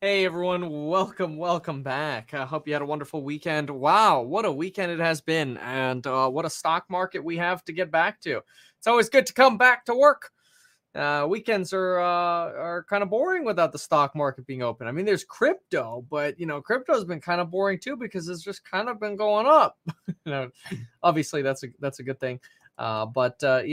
Hey everyone, welcome back. I hope you had a wonderful weekend. Wow, what a weekend it has been, and what a stock market we have to get back to. It's always good to come back to work. Weekends are kind of boring without the stock market being open. I mean, there's crypto, but you know, crypto's been kind of boring too because it's just kind of been going up. You know, obviously that's a good thing. Yeah, look at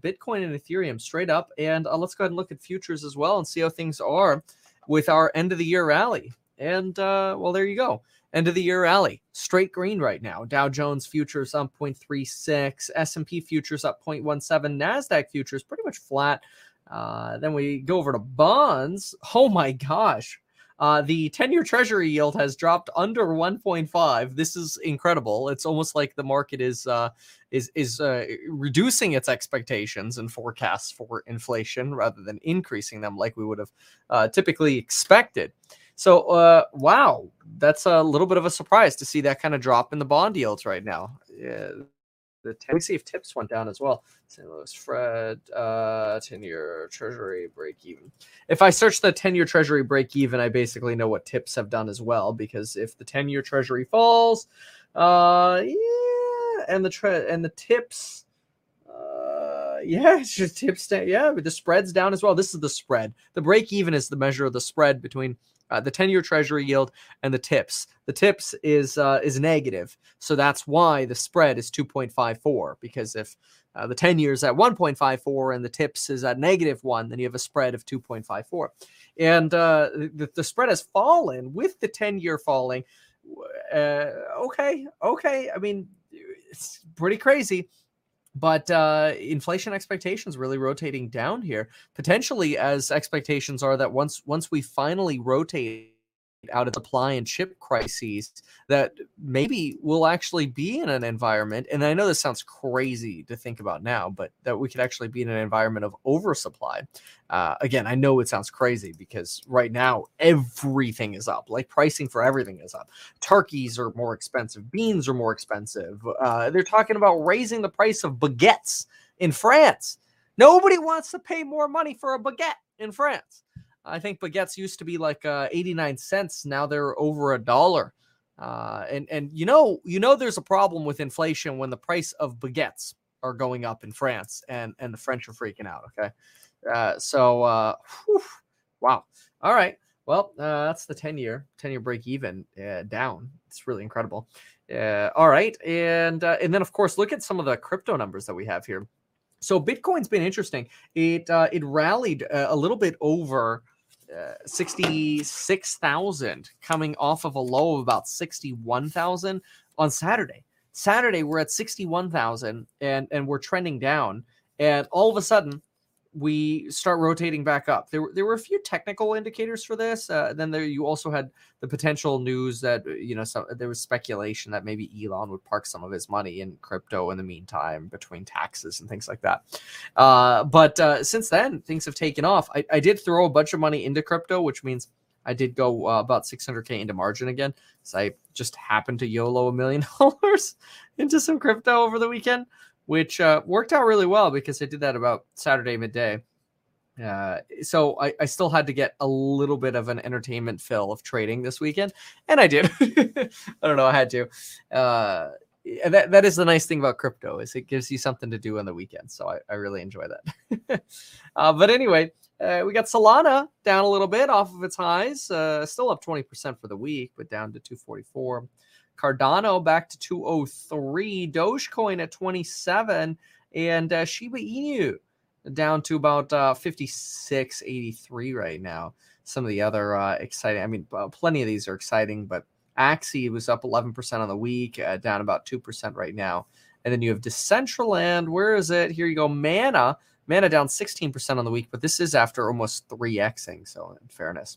Bitcoin and Ethereum straight up, and let's go ahead and look at futures as well and see how things are with our end of the year rally. And well, there you go. End of the year rally, straight green right now. Dow Jones futures up 0.36, S&P futures up 0.17, NASDAQ futures pretty much flat. Then we go over to bonds. Oh my gosh. The 10-year treasury yield has dropped under 1.5. This is incredible. It's almost like the market is reducing its expectations and forecasts for inflation rather than increasing them like we would have typically expected. So, wow, that's a little bit of a surprise to see that kind of drop in the bond yields right now. Yeah. We see if tips went down as well. St. Louis Fred, 10-year treasury break-even. If I search the 10-year treasury break-even, I basically know what tips have done as well, because if the 10-year treasury falls, and the tips, it's just tips down. Yeah, but the spread's down as well. This is the spread. The break-even is the measure of the spread between the 10-year treasury yield and the tips. The tips is negative, so that's why the spread is 2.54, because if the 10-year is at 1.54 and the tips is at -1, then you have a spread of 2.54. And the spread has fallen with the 10-year falling. Okay. I mean, it's pretty crazy. But inflation expectations really rotating down here, potentially, as expectations are that once we finally rotate out of supply and chip crises, that maybe we'll actually be in an environment, and I know this sounds crazy to think about now, but that we could actually be in an environment of oversupply. Again, I know it sounds crazy because right now everything is up, like pricing for everything is up. Turkeys are more expensive. Beans are more expensive. They're talking about raising the price of baguettes in France. Nobody wants to pay more money for a baguette in France. I think baguettes used to be like 89 cents. Now they're over $1. And you know, there's a problem with inflation when the price of baguettes are going up in France, and the French are freaking out. Okay. Wow. All right. Well, that's the 10-year break even down. It's really incredible. All right. And then, of course, look at some of the crypto numbers that we have here. So Bitcoin's been interesting. It rallied a little bit over 66,000, coming off of a low of about 61,000 on Saturday. Saturday, we're at 61,000, and we're trending down. And all of a sudden, we start rotating back up. There were a few technical indicators for this. Then you also had the potential news that, you know, there was speculation that maybe Elon would park some of his money in crypto in the meantime between taxes and things like that. But since then, things have taken off. I did throw a bunch of money into crypto, which means I did go about $600K into margin again. So I just happened to YOLO $1 million into some crypto over the weekend, which worked out really well because I did that about Saturday midday. So I still had to get a little bit of an entertainment fill of trading this weekend, and I did. I don't know, I had to. And that is the nice thing about crypto, is it gives you something to do on the weekend. So I really enjoy that. But anyway, we got Solana down a little bit off of its highs, still up 20% for the week, but down to 244. Cardano back to 203, Dogecoin at 27, and Shiba Inu down to about 56.83 right now. Some of the other exciting, I mean, plenty of these are exciting, but Axie was up 11% on the week, down about 2% right now. And then you have Decentraland. Where is it? Here you go. Mana down 16% on the week, but this is after almost 3xing, so in fairness,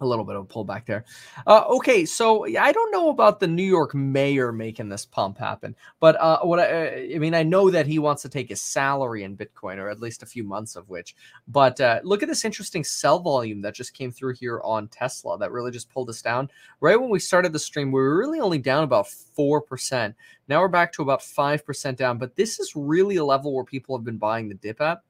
a little bit of a pullback there. Okay, so I don't know about the New York mayor making this pump happen, but what I mean, I know that he wants to take his salary in Bitcoin, or at least a few months of which. But look at this interesting sell volume that just came through here on Tesla that really just pulled us down. Right when we started the stream, we were really only down about 4%. Now we're back to about 5% down, but this is really a level where people have been buying the dip at.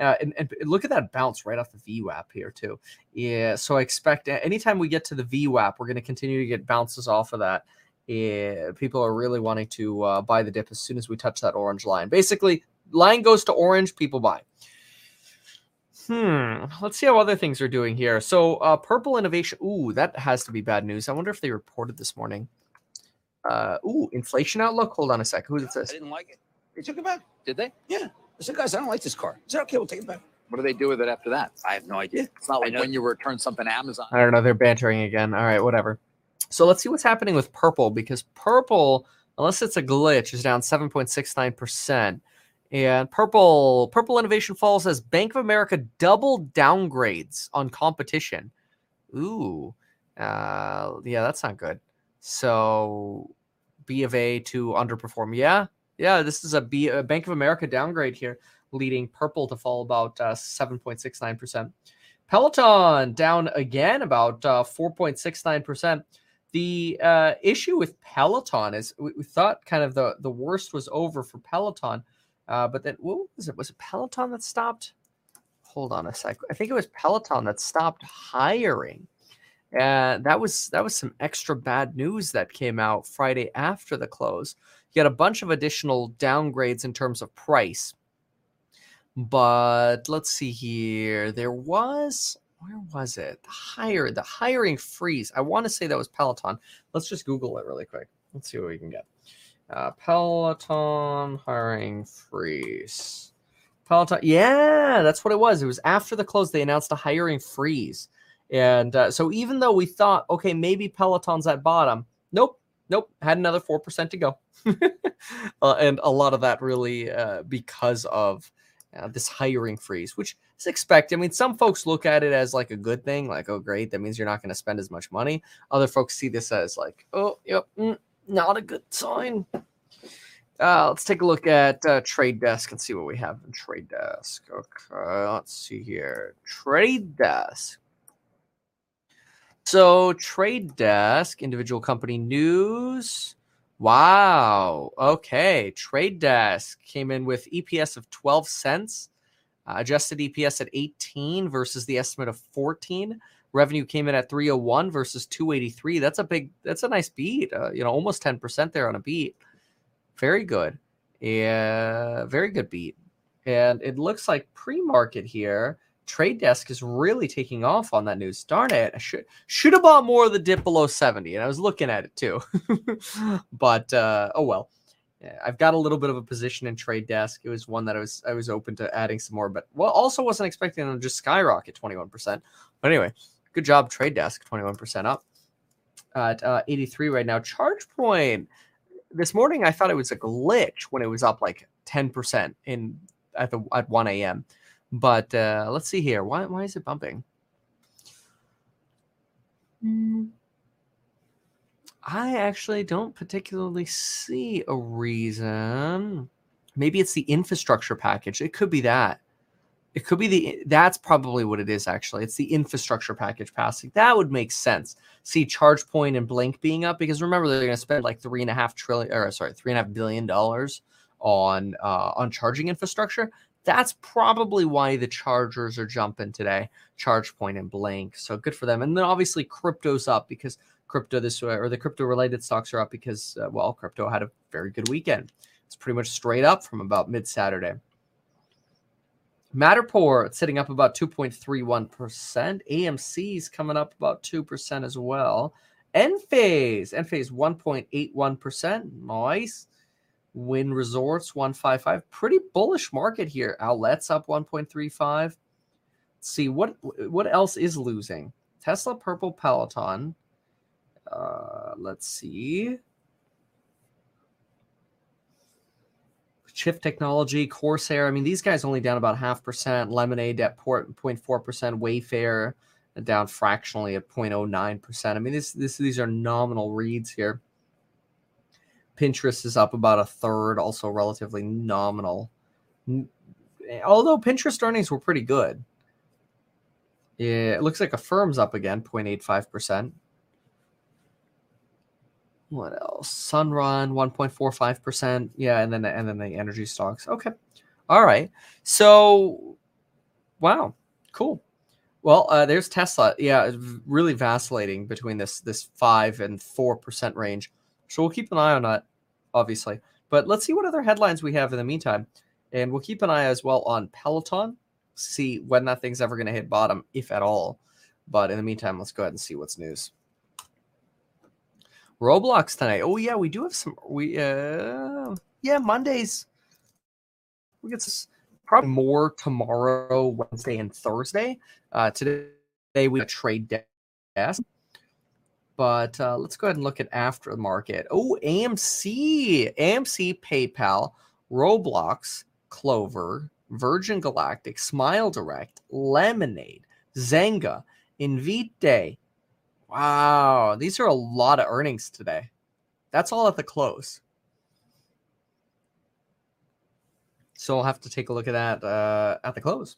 And look at that bounce right off the VWAP here too. Yeah, so I expect anytime we get to the VWAP, we're going to continue to get bounces off of that. Yeah, people are really wanting to buy the dip as soon as we touch that orange line. Basically, line goes to orange, people buy. Let's see how other things are doing here. So Purple Innovation, ooh, that has to be bad news. I wonder if they reported this morning. Ooh, inflation outlook. Hold on a sec. Who's this? I didn't like it. They took it back, did they? Yeah. I said, guys, I don't like this car. Is that okay? We'll take it back. What do they do with it after that? I have no idea. It's not like when you return something to Amazon. I don't know. They're bantering again. All right, whatever. So let's see what's happening with Purple, because Purple, unless it's a glitch, is down 7.69%. And Purple Innovation falls as Bank of America double downgrades on competition. Ooh. Yeah, that's not good. So B of A to underperform. Yeah, this is a Bank of America downgrade here, leading Purple to fall about 7.69%. Peloton down again about 4.69%. The issue with Peloton is we thought kind of the worst was over for Peloton. But then, what was it? Was it Peloton that stopped? Hold on a sec. I think it was Peloton that stopped hiring. That was some extra bad news that came out Friday after the close. You got a bunch of additional downgrades in terms of price. But let's see here. There was, where was it? The hiring freeze. I want to say that was Peloton. Let's just Google it really quick. Let's see what we can get. Peloton hiring freeze. Peloton, yeah, that's what it was. It was after the close, they announced a hiring freeze. And so even though we thought, okay, maybe Peloton's at bottom, nope, had another 4% to go. And a lot of that really because of this hiring freeze, which is expected. I mean, some folks look at it as like a good thing, like, oh, great, that means you're not going to spend as much money. Other folks see this as like, oh, yep, not a good sign. Let's take a look at Trade Desk and see what we have in Trade Desk. Okay, let's see here. Trade Desk. So Trade Desk, individual company news. Wow. Okay. Trade Desk came in with EPS of 12 cents, adjusted EPS at 18 versus the estimate of 14. Revenue came in at 301 versus 283. That's a nice beat. Almost 10% there on a beat. Very good. Yeah, very good beat. And it looks like pre-market here, Trade Desk is really taking off on that news. Darn it. I should have bought more of the dip below 70, and I was looking at it too. But oh well. Yeah, I've got a little bit of a position in Trade Desk. It was one that I was open to adding some more, but also wasn't expecting them to just skyrocket 21%. But anyway, good job, Trade Desk, 21% up at 83 right now. ChargePoint, this morning I thought it was a glitch when it was up like 10% at 1 a.m. But let's see here. Why is it bumping? I actually don't particularly see a reason. Maybe it's the infrastructure package. It could be that. It could be that's probably what it is, actually. It's the infrastructure package passing. That would make sense. See ChargePoint and Blink being up, because remember, they're going to spend like $3.5 billion on charging infrastructure. That's probably why the chargers are jumping today. ChargePoint and Blink. So good for them. And then obviously crypto's up because the crypto related stocks are up because, crypto had a very good weekend. It's pretty much straight up from about mid-Saturday. Matterport sitting up about 2.31%. AMC's coming up about 2% as well. Enphase 1.81%. Nice. Wynn Resorts 155. Pretty bullish market here. Outlets up 1.35. Let's see what else is losing. Tesla, Purple, Peloton. Let's see. Shift Technology, Corsair. I mean, these guys only down about 0.5%. Lemonade at 0.4%. Wayfair down fractionally at 0.09%. I mean, these are nominal reads here. Pinterest is up about 1/3, also relatively nominal. Although Pinterest earnings were pretty good. Yeah, it looks like Affirm's up again, 0.85%. What else? Sunrun, 1.45%. Yeah, and then the energy stocks. Okay. All right. So Wow, cool. Well, there's Tesla. Yeah, really vacillating between this 5 and 4% range. So we'll keep an eye on that, obviously. But let's see what other headlines we have in the meantime. And we'll keep an eye as well on Peloton, see when that thing's ever going to hit bottom, if at all. But in the meantime, let's go ahead and see what's news. Roblox tonight. Oh, yeah, we do have some. Yeah, Mondays. We get probably more tomorrow, Wednesday, and Thursday. Today we have Trade Desk. But let's go ahead and look at aftermarket. Oh, AMC, PayPal, Roblox, Clover, Virgin Galactic, Smile Direct, Lemonade, Zynga, Invite. Wow, these are a lot of earnings today. That's all at the close. So we'll have to take a look at that at the close.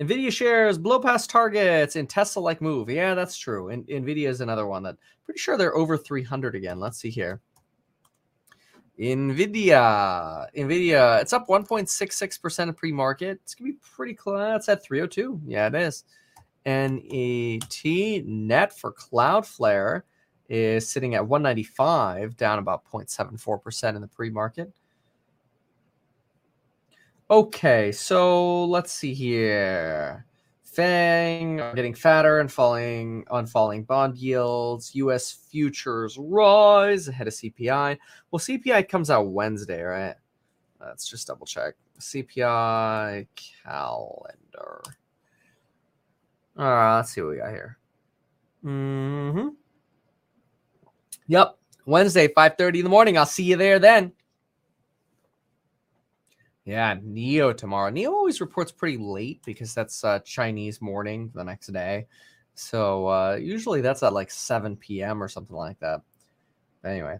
NVIDIA shares blow past targets in Tesla-like move. Yeah, that's true. And NVIDIA is another one that pretty sure they're over 300 again. Let's see here. NVIDIA, it's up 1.66% in pre-market. It's going to be pretty close. It's at 302. Yeah, it is. net for Cloudflare is sitting at 195, down about 0.74% in the pre-market. Okay, so let's see here. Fang are getting fatter and falling bond yields. U.S. futures rise ahead of CPI. Well, CPI comes out Wednesday, right? Let's just double check. CPI calendar. All right, let's see what we got here. Mm-hmm. Yep, Wednesday, 5:30 in the morning. I'll see you there then. Yeah, NIO tomorrow. NIO always reports pretty late because that's Chinese morning the next day. So usually that's at like 7 p.m. or something like that. But anyway.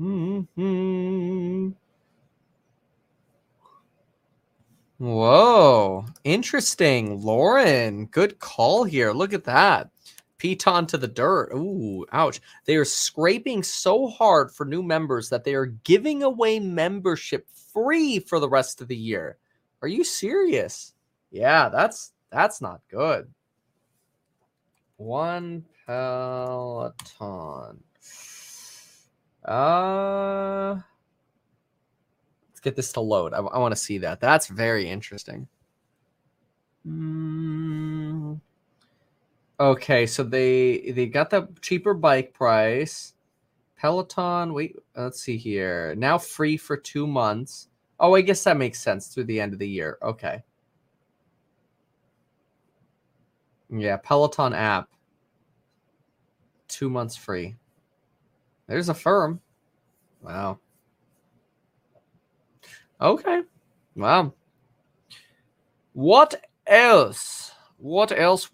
Mm-hmm. Whoa, interesting. Lauren, good call here. Look at that. Peloton to the dirt. Ooh, ouch. They are scraping so hard for new members that they are giving away membership free for the rest of the year. Are you serious? Yeah, that's not good. One Peloton. Let's get this to load. I want to see that. That's very interesting. Okay, so they got the cheaper bike price. Peloton, wait, let's see here. Now free for 2 months. Oh, I guess that makes sense through the end of the year. Okay. Yeah, Peloton app. 2 months free. There's Affirm. Wow. Okay. Wow. What else? What else?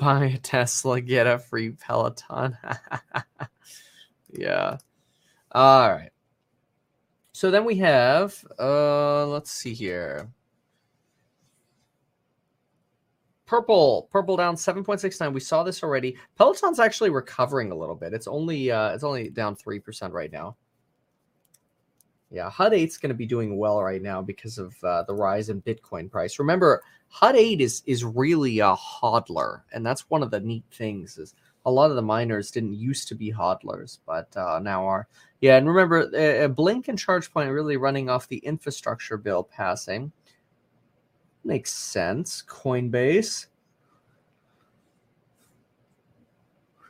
Buy a Tesla, get a free Peloton. Yeah. All right. So then we have, let's see here. Purple down 7.69. We saw this already. Peloton's actually recovering a little bit. It's only down 3% right now. Yeah, HUD 8's going to be doing well right now because of the rise in Bitcoin price. Remember, HUD 8 is really a hodler, and that's one of the neat things is a lot of the miners didn't used to be hodlers, but now are. Yeah, and remember, Blink and ChargePoint are really running off the infrastructure bill passing. Makes sense. Coinbase.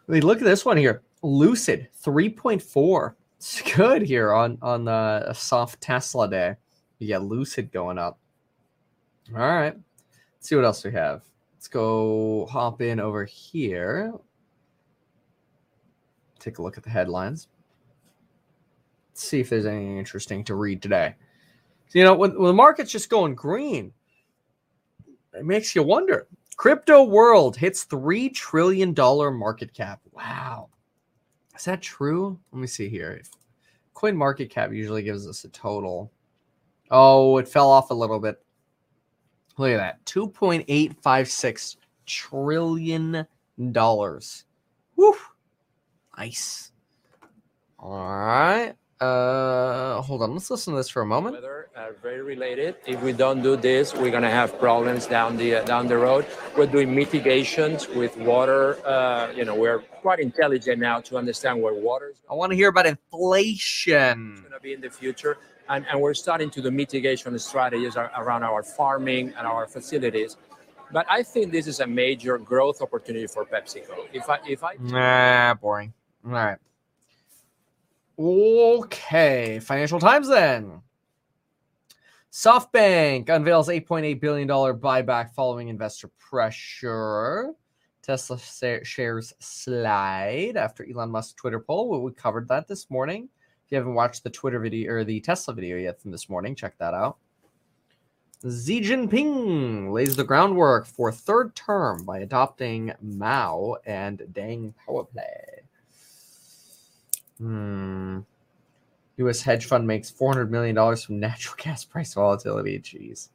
I mean, look at this one here. Lucid, 3.4. It's good here on the soft Tesla day. You got Lucid going up. All right. Let's see what else we have. Let's go hop in over here. Take a look at the headlines. Let's see if there's anything interesting to read today. So, you know, when the market's just going green, it makes you wonder. Crypto world hits $3 trillion market cap. Wow. Is that true? Let me see here. CoinMarketCap usually gives us a total. Oh, it fell off a little bit. Look at that. $2.856 trillion. Woo! Nice. All right. Hold on, let's listen to this for a moment. Weather are very related. If we don't do this, we're going to have problems down the road. We're doing mitigations with water. You know, we're quite intelligent now to understand where water is. I want to hear about inflation. It's going to be in the future. And we're starting to do mitigation strategies around our farming and our facilities. But I think this is a major growth opportunity for PepsiCo. If I nah, boring. All right. Okay, Financial Times then. SoftBank unveils $8.8 billion buyback following investor pressure. Tesla shares slide after Elon Musk's Twitter poll. We covered that this morning. If you haven't watched the Twitter video or the Tesla video yet from this morning, check that out. Xi Jinping lays the groundwork for third term by adopting Mao and Deng power play. U.S. hedge fund makes $400 million from natural gas price volatility. Jeez.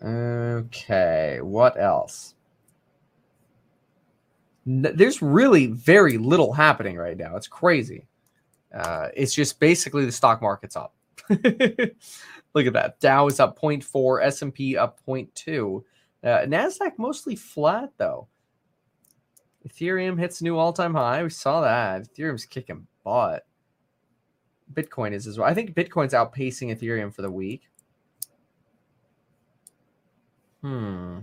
Okay, what else? There's really very little happening right now. It's crazy. It's just basically the stock market's up. Look at that. Dow is up 0.4, S&P up 0.2. NASDAQ mostly flat, though. Ethereum hits new all-time high. We saw that. Ethereum's kicking butt. Bitcoin is as well. I think Bitcoin's outpacing Ethereum for the week. We'll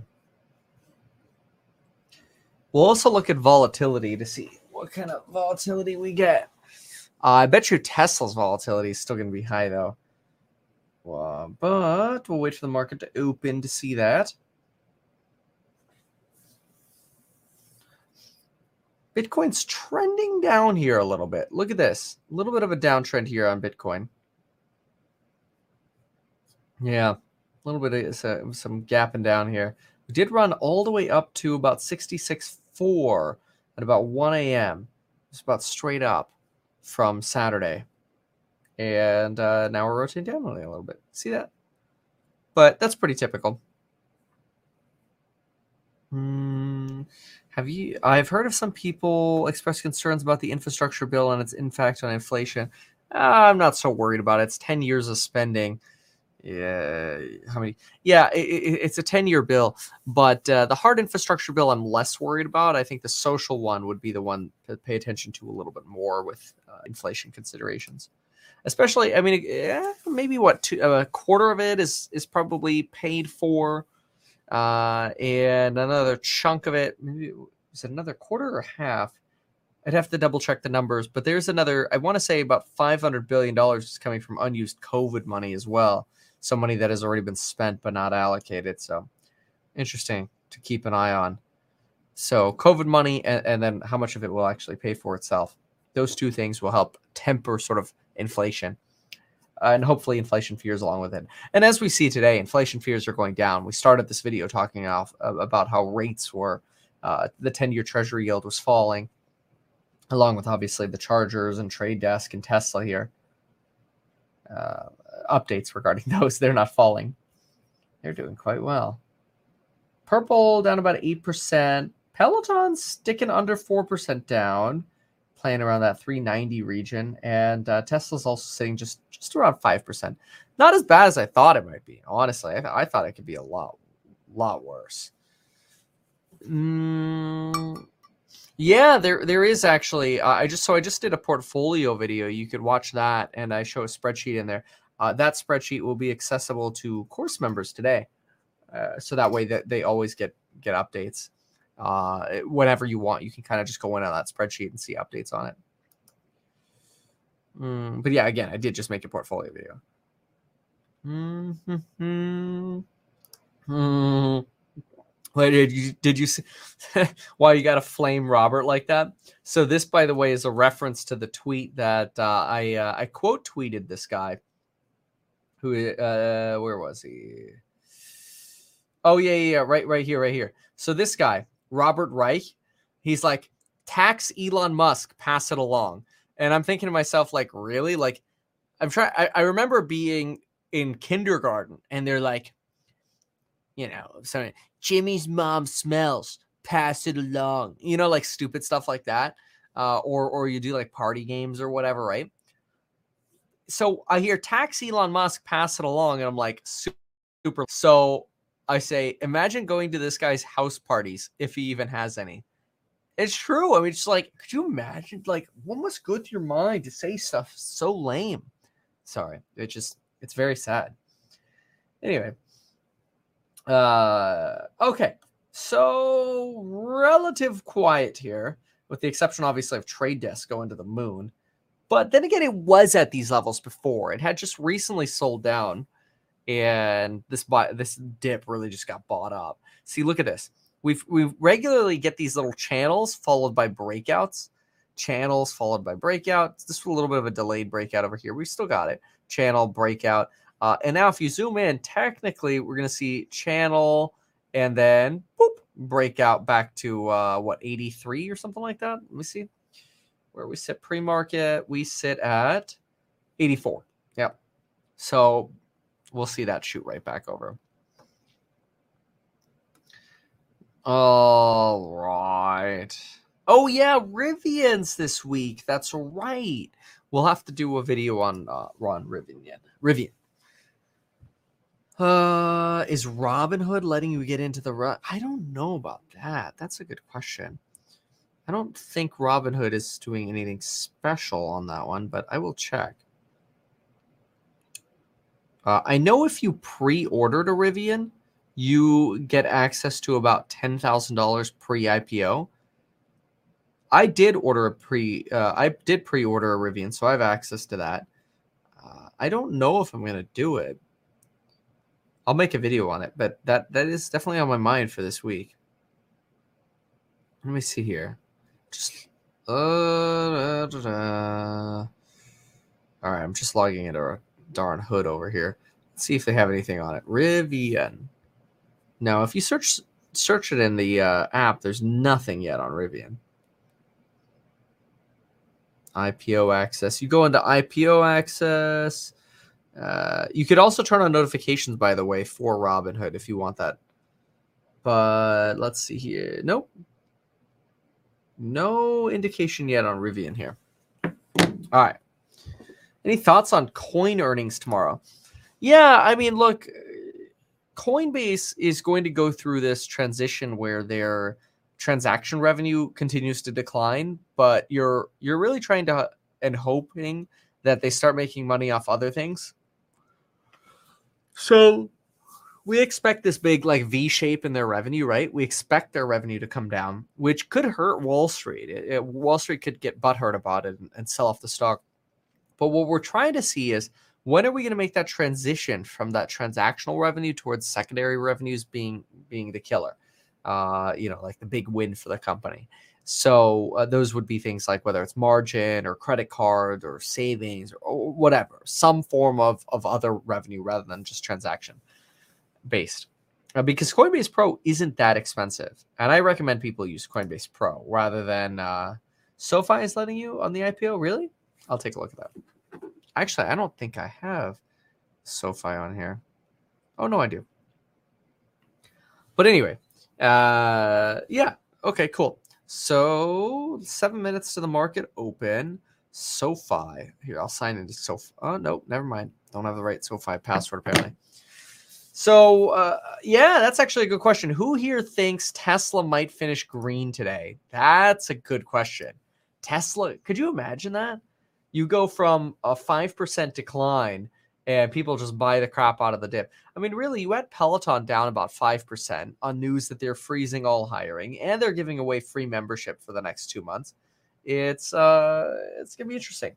also look at volatility to see what kind of volatility we get. I bet you Tesla's volatility is still going to be high, though. Well, but we'll wait for the market to open to see that. Bitcoin's trending down here a little bit. Look at this. A little bit of a downtrend here on Bitcoin. Yeah, a little bit of some gapping down here. We did run all the way up to about 66.4 at about 1 a.m. It's about straight up from Saturday. And now we're rotating down only a little bit. See that? But that's pretty typical. I've heard of some people express concerns about the infrastructure bill and its impact on inflation. I'm not so worried about it. It's 10 years of spending. Yeah, how many? Yeah, it's a 10-year bill, but the hard infrastructure bill I'm less worried about. I think the social one would be the one to pay attention to a little bit more with inflation considerations. Especially, I mean, maybe a quarter of it is probably paid for. And another chunk of it, maybe is it another quarter or half? I'd have to double check the numbers, but there's another, I want to say about $500 billion is coming from unused COVID money as well. So money that has already been spent, but not allocated. So interesting to keep an eye on. So COVID money and then how much of it will actually pay for itself. Those two things will help temper sort of inflation. And hopefully inflation fears along with it. And as we see today, inflation fears are going down. We started this video talking about how rates were, the 10-year treasury yield was falling, along with obviously the Chargers and Trade Desk and Tesla here. Updates regarding those, they're not falling. They're doing quite well. Purple down about 8%. Peloton sticking under 4% down. Playing around that 390 region, and Tesla's also sitting just around 5%. Not as bad as I thought it might be, honestly. I thought it could be a lot worse. Yeah, there is actually. I just did a portfolio video. You could watch that, and I show a spreadsheet in there. That spreadsheet will be accessible to course members today, so that way that they always get updates. Whenever you want, you can kind of just go in on that spreadsheet and see updates on it. But yeah, again, I did just make a portfolio video. Wait, did you see why you got to flame Robert like that? So this, by the way, is a reference to the tweet that I quote tweeted this guy who where was he? Oh yeah, right here. So this guy, Robert Reich, he's like, tax Elon Musk, pass it along. And I'm thinking to myself, like, really? Like, I remember being in kindergarten and they're like, you know, something, Jimmy's mom smells, pass it along. You know, like stupid stuff like that. or you do like party games or whatever, right? So I hear tax Elon Musk, pass it along, and I'm like, super. So I say, imagine going to this guy's house parties if he even has any. It's true. I mean, it's like, could you imagine? Like, what must go through your mind to say stuff so lame? Sorry, it's very sad. Anyway, okay. So relative quiet here, with the exception, obviously, of Trade Desk going to the moon. But then again, it was at these levels before. It had just recently sold down, and this dip really just got bought up. See, look at this. We regularly get these little channels followed by breakouts. Channels followed by breakouts. This was a little bit of a delayed breakout over here. We still got it. Channel, breakout. And now if you zoom in, technically, we're going to see channel and then boop, breakout back to, 83 or something like that? Let me see. Where we sit pre-market, we sit at 84. Yep. So we'll see that shoot right back over. All right. Oh, yeah, Rivian's this week. That's right. We'll have to do a video on Rivian. Is Robinhood letting you get into the run? I don't know about that. That's a good question. I don't think Robinhood is doing anything special on that one, but I will check. I know if you pre-ordered a Rivian, you get access to about $10,000 pre-IPO. I did order pre-order a Rivian, so I have access to that. I don't know if I'm going to do it. I'll make a video on it, but that is definitely on my mind for this week. Let me see here. Just all right, I'm just logging into our darn hood over here. Let's see if they have anything on it. Rivian. Now, if you search it in the app, there's nothing yet on Rivian. IPO access. You go into IPO access. You could also turn on notifications, by the way, for Robinhood if you want that. But let's see here. Nope. No indication yet on Rivian here. All right. Any thoughts on coin earnings tomorrow? Yeah, I mean, look, Coinbase is going to go through this transition where their transaction revenue continues to decline, but you're really trying to and hoping that they start making money off other things. So we expect this big like V shape in their revenue, right? We expect their revenue to come down, which could hurt Wall Street. Wall Street could get butthurt about it and sell off the stock. But what we're trying to see is, when are we going to make that transition from that transactional revenue towards secondary revenues being the killer? Like the big win for the company. So those would be things like whether it's margin or credit card or savings or whatever, some form of other revenue rather than just transaction based, because Coinbase Pro isn't that expensive, and I recommend people use Coinbase Pro rather than SoFi is letting you on the IPO. Really, I'll take a look at that. Actually, I don't think I have SoFi on here. Oh no, I do. But anyway, yeah, okay, cool. So 7 minutes to the market open. SoFi here. I'll sign into SoFi. Oh no, never mind. Don't have the right SoFi password apparently. So, yeah, that's actually a good question. Who here thinks Tesla might finish green today? That's a good question. Tesla, could you imagine that? You go from a 5% decline and people just buy the crap out of the dip. I mean, really, you had Peloton down about 5% on news that they're freezing all hiring and they're giving away free membership for the next 2 months. It's going to be interesting.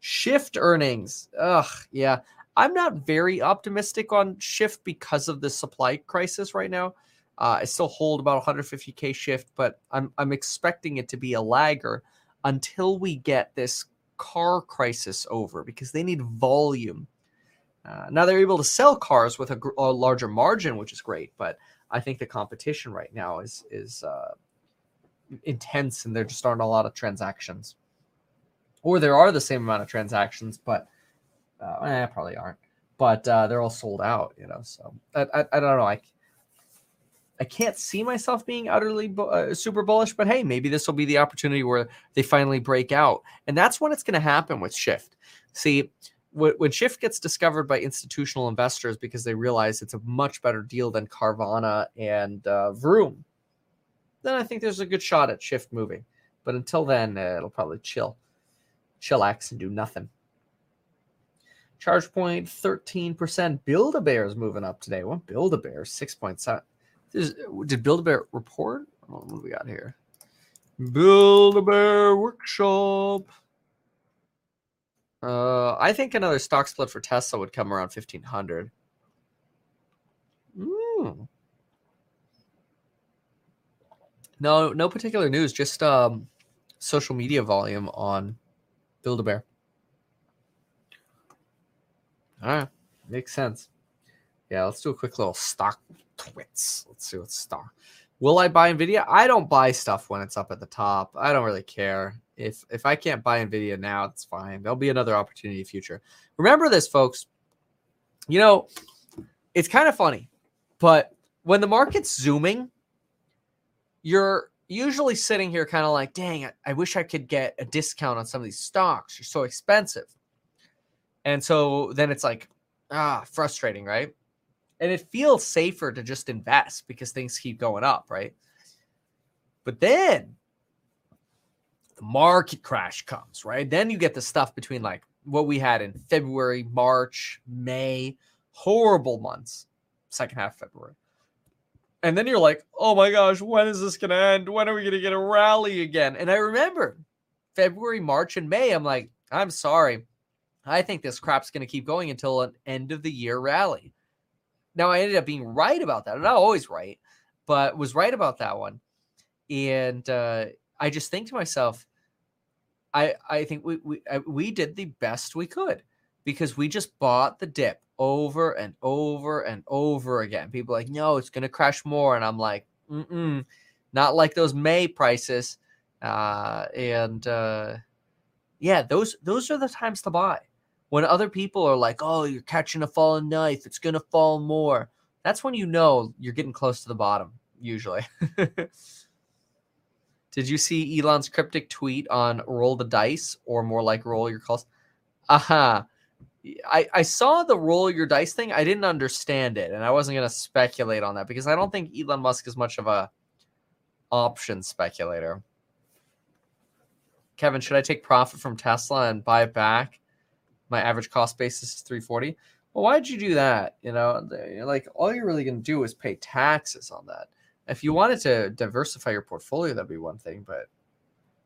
Shift earnings. Ugh, yeah. I'm not very optimistic on Shift because of the supply crisis right now. I still hold about 150K Shift, but I'm expecting it to be a lagger until we get this car crisis over because they need volume. Now they're able to sell cars with a larger margin, which is great, but I think the competition right now is intense and there just aren't a lot of transactions. Or there are the same amount of transactions, but probably aren't, but they're all sold out, so I don't know. I I can't see myself being utterly super bullish, but hey, maybe this will be the opportunity where they finally break out. And that's when it's going to happen with Shift. See, when Shift gets discovered by institutional investors because they realize it's a much better deal than Carvana and Vroom, then I think there's a good shot at Shift moving. But until then, it'll probably chillax and do nothing. ChargePoint, 13%. Build-A-Bear is moving up today. What Build-A-Bear? 6.7. Did Build-A-Bear report? Oh, what do we got here? Build-A-Bear Workshop. I think another stock split for Tesla would come around 1,500. No particular news. Just social media volume on Build-A-Bear. All right. Makes sense. Yeah, let's do a quick little stock twits. Let's see what's stock. Will I buy NVIDIA? I don't buy stuff when it's up at the top. I don't really care. If I can't buy NVIDIA now, it's fine. There'll be another opportunity in the future. Remember this, folks. You know, it's kind of funny, but when the market's zooming, you're usually sitting here kind of like, dang, I wish I could get a discount on some of these stocks. They're so expensive. And so then it's like, frustrating, right? And it feels safer to just invest because things keep going up, right? But then the market crash comes, right? Then you get the stuff between like what we had in February, March, May, horrible months, second half of February. And then you're like, oh my gosh, when is this going to end? When are we going to get a rally again? And I remember February, March, and May, I'm like, I'm sorry. I think this crap's going to keep going until an end of the year rally. Now, I ended up being right about that. I'm not always right, but was right about that one. And I just think to myself, I think we did the best we could because we just bought the dip over and over and over again. People are like, no, it's going to crash more. And I'm like, not like those May prices. Yeah, those are the times to buy. When other people are like, oh, you're catching a falling knife. It's going to fall more. That's when you know you're getting close to the bottom, usually. Did you see Elon's cryptic tweet on roll the dice or more like roll your calls? I saw the roll your dice thing. I didn't understand it, and I wasn't going to speculate on that because I don't think Elon Musk is much of a option speculator. Kevin, should I take profit from Tesla and buy it back? My average cost basis is $340. Well, why'd you do that? You know, like all you're really going to do is pay taxes on that. If you wanted to diversify your portfolio, that'd be one thing. But,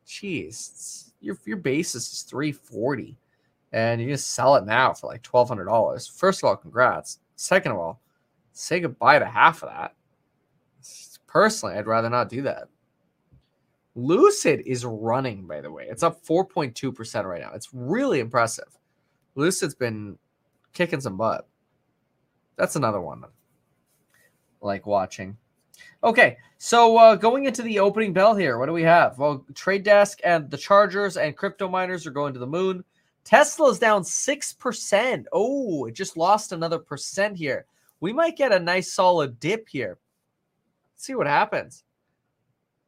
geez, your basis is $340, and you just sell it now for like $1,200. First of all, congrats. Second of all, say goodbye to half of that. Personally, I'd rather not do that. Lucid is running, by the way. It's up 4.2% right now. It's really impressive. Lucid's been kicking some butt. That's another one I like watching. Okay, so going into the opening bell here, what do we have? Well, Trade Desk and the Chargers and crypto miners are going to the moon. Tesla's down 6%. Oh, it just lost another percent here. We might get a nice solid dip here. Let's see what happens.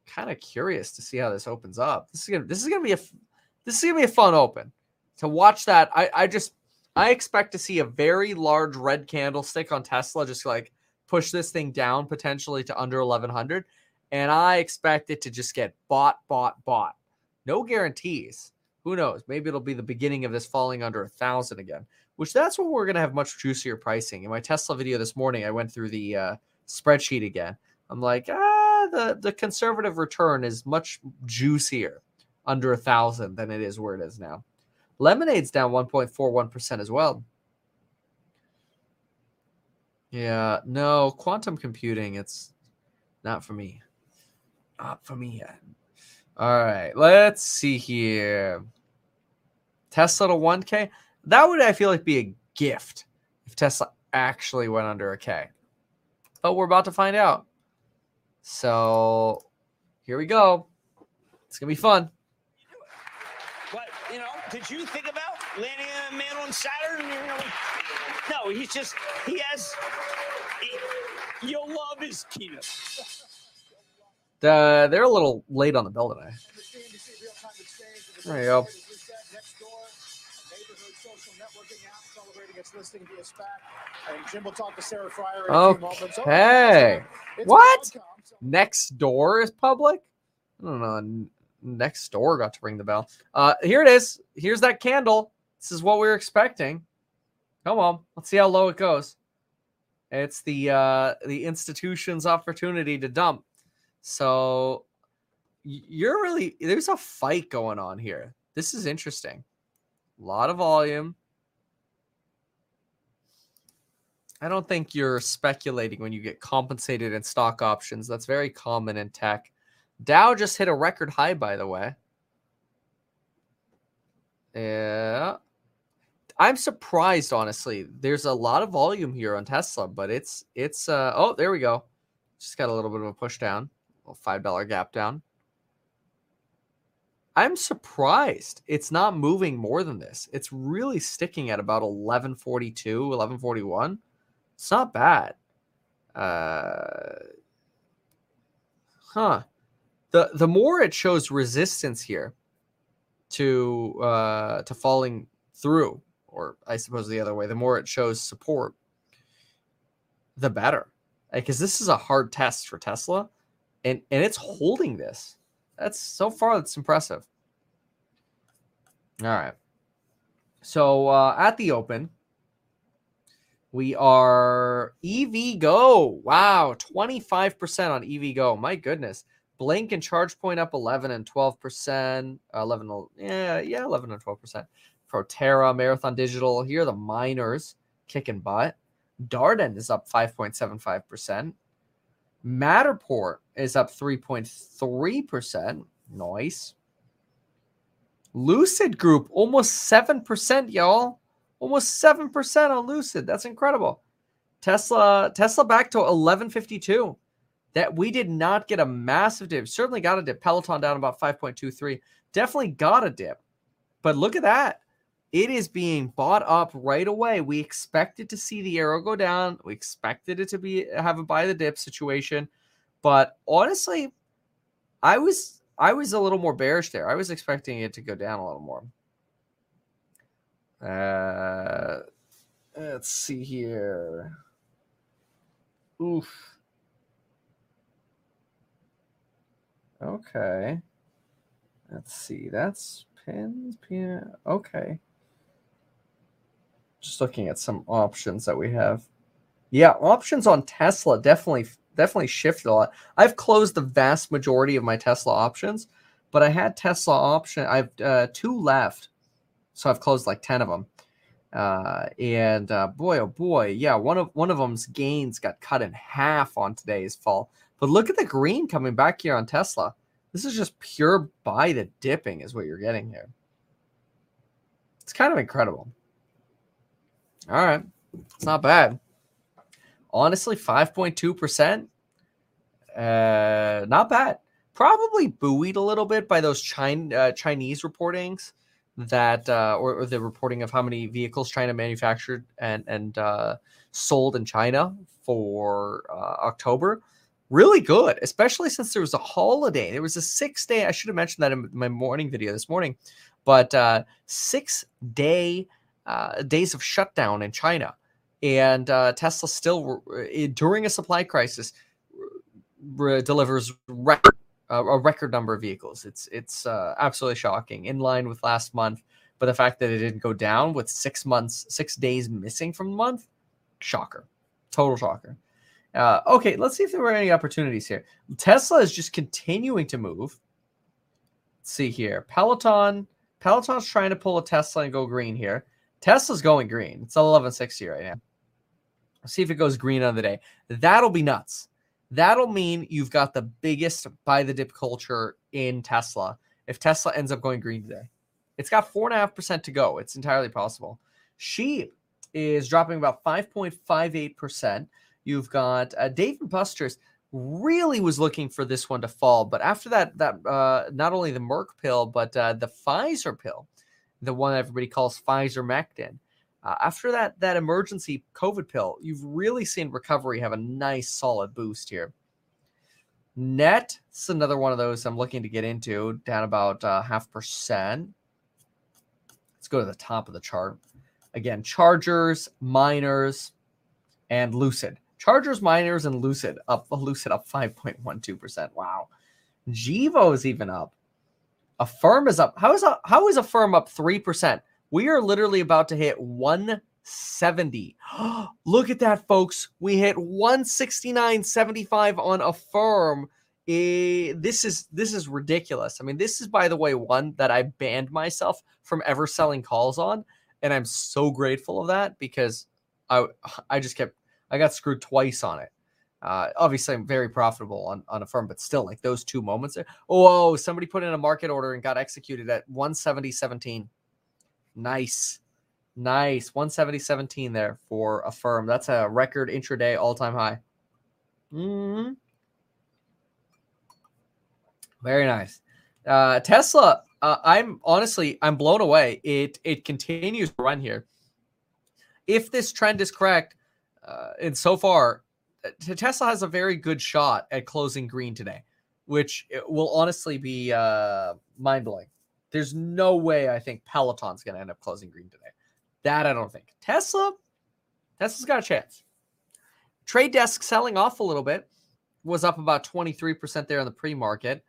Kind of curious to see how this opens up. This is gonna be a fun open to watch. That I expect to see a very large red candlestick on Tesla, just like push this thing down potentially to under 1100, and I expect it to just get bought. No guarantees. Who knows? Maybe it'll be the beginning of this falling under 1,000 again, which that's when we're gonna have much juicier pricing. In my Tesla video this morning, I went through the spreadsheet again. I'm like, the conservative return is much juicier under 1,000 than it is where it is now. Lemonade's down 1.41% as well. Yeah, no, quantum computing, it's not for me. Not for me yet. All right, let's see here. Tesla to 1K. That would, I feel like, be a gift if Tesla actually went under a K. But we're about to find out. So here we go. It's going to be fun. But, you know, did you think about landing a man on Saturn? You know, no, he has You'll love his keynote. They're a little late on the bell today. There you go. Okay. What? Nextdoor is public? I don't know. Nextdoor got to ring the bell. Here it is. Here's that candle. This is what we were expecting. Come on. Let's see how low it goes. It's the institution's opportunity to dump. So you're really, there's a fight going on here. This is interesting. A lot of volume. I don't think you're speculating when you get compensated in stock options. That's very common in tech. Dow just hit a record high, by the way. Yeah. I'm surprised, honestly. There's a lot of volume here on Tesla, but it's oh, there we go. Just got a little bit of a push down. A little $5 gap down. I'm surprised it's not moving more than this. It's really sticking at about 1142, 1141. It's not bad. The more it shows resistance here to falling through, or I suppose the other way, the more it shows support, the better. Because this is a hard test for Tesla, and it's holding this. That's so far, that's impressive. All right. So at the open, we are EVgo. Wow, 25% on EVgo. My goodness. Blink and ChargePoint up 11 and 12%. 11 and 12%. Proterra, Marathon Digital. Here are the miners kicking butt. Darden is up 5.75%. Matterport is up 3.3%. Nice. Lucid Group, almost 7%, y'all. Almost 7% on Lucid. That's incredible. Tesla back to 1152. That we did not get a massive dip. Certainly got a dip. Peloton down about 5.23. Definitely got a dip. But look at that. It is being bought up right away. We expected to see the arrow go down. We expected it to have a buy the dip situation. But honestly, I was a little more bearish there. I was expecting it to go down a little more. Let's see here. Oof. Okay. Let's see. That's pins. Okay. Just looking at some options that we have. Yeah, options on Tesla definitely shifted a lot. I've closed the vast majority of my Tesla options, but I had Tesla option. I've two left, so I've closed like 10 of them. Boy, oh boy, yeah, one of them's gains got cut in half on today's fall. But look at the green coming back here on Tesla. This is just pure buy the dipping is what you're getting here. It's kind of incredible. All right. It's not bad. Honestly, 5.2%. Not bad. Probably buoyed a little bit by those Chinese reportings that or the reporting of how many vehicles China manufactured and sold in China for October. Really good, especially since there was a holiday. There was a 6-day. I should have mentioned that in my morning video this morning, but 6-day days of shutdown in China, and Tesla still during a supply crisis delivers a record number of vehicles. It's absolutely shocking, in line with last month. But the fact that it didn't go down with 6 days missing from the month, shocker, total shocker. Okay, let's see if there were any opportunities here. Tesla is just continuing to move. Let's see here. Peloton's trying to pull a Tesla and go green here. Tesla's going green. It's 1160 right now. Let's see if it goes green on the day. That'll be nuts. That'll mean you've got the biggest buy the dip culture in Tesla. If Tesla ends up going green today, it's got 4.5% to go. It's entirely possible. SHIB is dropping about 5.58%. You've got Dave & Buster's really was looking for this one to fall. But after that not only the Merck pill, but the Pfizer pill, the one everybody calls Pfizer-Mectin, After that emergency COVID pill, you've really seen recovery have a nice solid boost here. Net, it's another one of those I'm looking to get into, down about 0.5%. Let's go to the top of the chart. Again, Chargers, Miners, and Lucid. Chargers, Miners, and Lucid up 5.12%. Wow. GEVO is even up. Affirm is up. How is Affirm up 3%? We are literally about to hit 170. Look at that, folks. We hit 169.75 on Affirm. This is ridiculous. I mean, this is, by the way, one that I banned myself from ever selling calls on, and I'm so grateful of that, because I got screwed twice on it. Obviously, I'm very profitable on Affirm, but still, like, those two moments there. Oh, somebody put in a market order and got executed at 170.17. Nice. 170.17 there for Affirm. That's a record intraday all-time high. Mm-hmm. Very nice. Tesla, I'm blown away. It continues to run here. If this trend is correct, and so far, Tesla has a very good shot at closing green today, which will honestly be mind-blowing. There's no way I think Peloton's going to end up closing green today. That I don't think. Tesla's got a chance. Trade Desk selling off a little bit, was up about 23% there in the pre-market.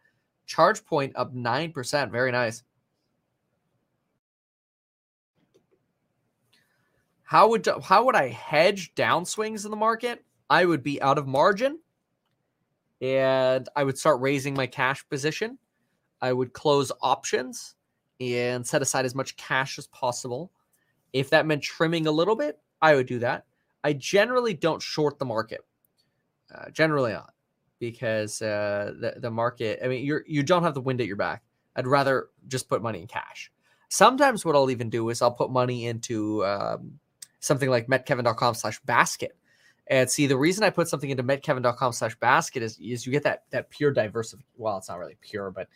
ChargePoint up 9%. Very nice. How would I hedge downswings in the market? I would be out of margin, and I would start raising my cash position. I would close options and set aside as much cash as possible. If that meant trimming a little bit, I would do that. I generally don't short the market. Generally not, because the market, I mean, you don't have the wind at your back. I'd rather just put money in cash. Sometimes what I'll even do is I'll put money into something like metkevin.com/basket. And see, the reason I put something into metkevin.com/basket is you get that pure diversification. Well, it's not really pure, but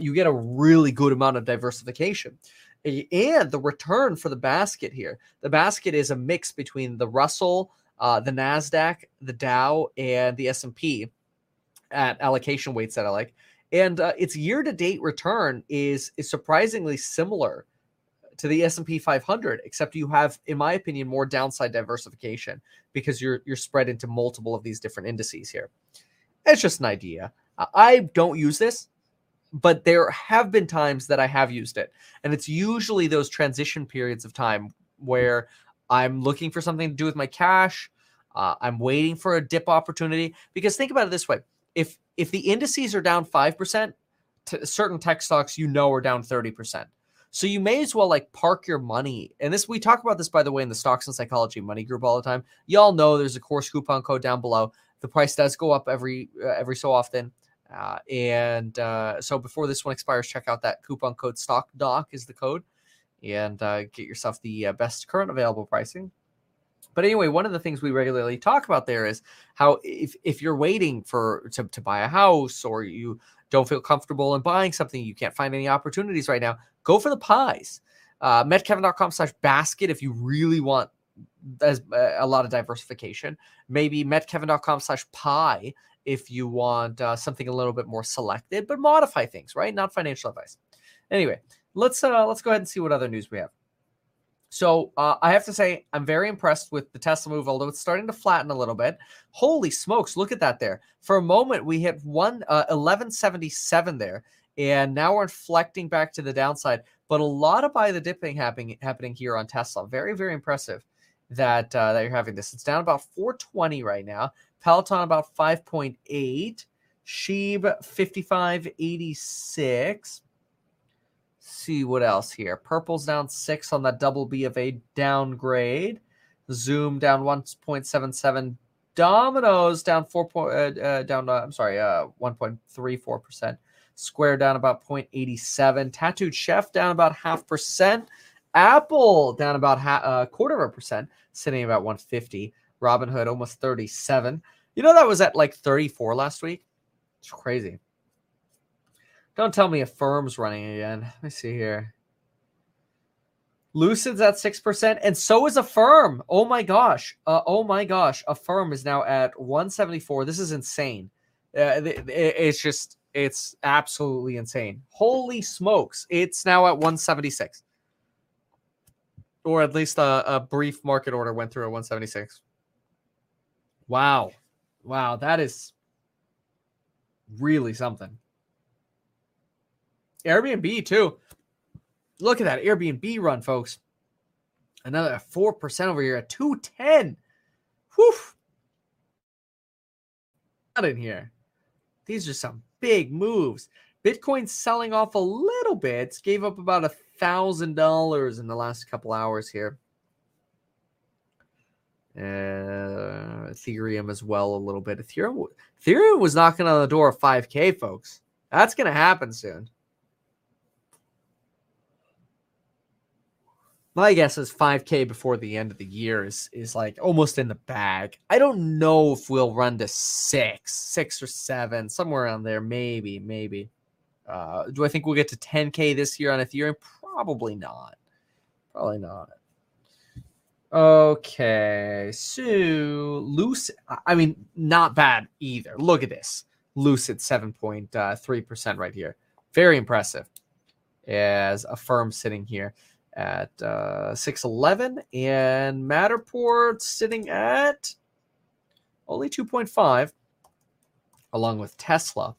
you get a really good amount of diversification. And the return for the basket here, the basket is a mix between the Russell, the NASDAQ, the Dow, and the S&P at allocation weights that I like. And its year-to-date return is surprisingly similar to the S&P 500, except you have, in my opinion, more downside diversification because you're spread into multiple of these different indices here. It's just an idea. I don't use this, but there have been times that I have used it. And it's usually those transition periods of time where I'm looking for something to do with my cash. I'm waiting for a dip opportunity, because think about it this way. If the indices are down 5%, certain tech stocks, are down 30%. So you may as well park your money. And this, we talk about this, by the way, in the Stocks and Psychology Money Group all the time. Y'all know there's a course coupon code down below. The price does go up every so often. So before this one expires, check out that coupon code. StockDoc is the code, and get yourself the best current available pricing. But anyway, one of the things we regularly talk about there is how if you're waiting to buy a house, or you don't feel comfortable in buying something, you can't find any opportunities right now, go for the pies. Metkevin.com/basket if you really want a lot of diversification. Maybe metkevin.com/pie if you want something a little bit more selected, but modify things, right? Not financial advice. Anyway, let's go ahead and see what other news we have. So I have to say, I'm very impressed with the Tesla move, although it's starting to flatten a little bit. Holy smokes, look at that there. For a moment, we hit 1177 there, and now we're inflecting back to the downside. But a lot of buy the dipping happening here on Tesla. Very, very impressive that you're having this. It's down about 420 right now. Peloton about 5.8. Sheeb 55.86. See what else here. Purple's down 6 on that double B of A downgrade. Zoom down 1.77. Domino's down 1.34%. Square down about 0.87. Tattooed Chef down about 0.5%. Apple down about 0.25%, sitting about 150. Robinhood almost 37. That was at 34 last week. It's crazy. Don't tell me Affirm's running again. Let me see here. Lucid's at 6%, and so is Affirm. Oh my gosh. Affirm is now at 174. This is insane. It's absolutely insane. Holy smokes. It's now at 176. Or at least a brief market order went through at 176. Wow. Wow, that is really something. Airbnb, too. Look at that Airbnb run, folks. Another 4% over here at 210. Whew. Not in here. These are some big moves. Bitcoin selling off a little bit. Gave up about $1,000 in the last couple hours here. Ethereum as well a little bit. Ethereum was knocking on the door of 5K, folks. That's going to happen soon. My guess is 5K before the end of the year is like almost in the bag. I don't know if we'll run to six or seven, somewhere around there. Maybe. Do I think we'll get to 10K this year on Ethereum? Probably not. Okay. So Lucid, I mean, not bad either. Look at this. Lucid 7.3% right here. Very impressive. As Affirm sitting here at 611, and Matterport sitting at only 2.5, along with Tesla.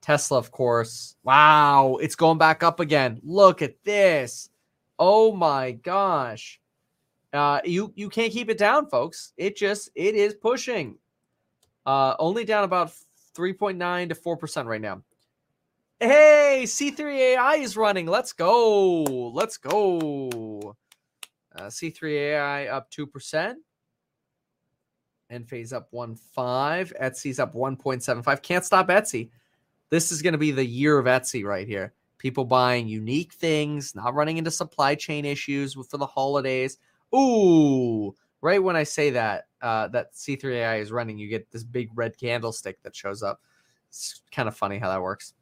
Tesla, of course. Wow, it's going back up again. Look at this. Oh my gosh. You can't keep it down, folks. It is pushing. Only down about 3.9 to 4% right now. Hey, C3AI is running. Let's go. C3AI up 2%. Enphase up 1.5. Etsy's up 1.75. Can't stop Etsy. This is going to be the year of Etsy right here. People buying unique things, not running into supply chain issues for the holidays. Ooh, right when I say that C3AI is running, you get this big red candlestick that shows up. It's kind of funny how that works.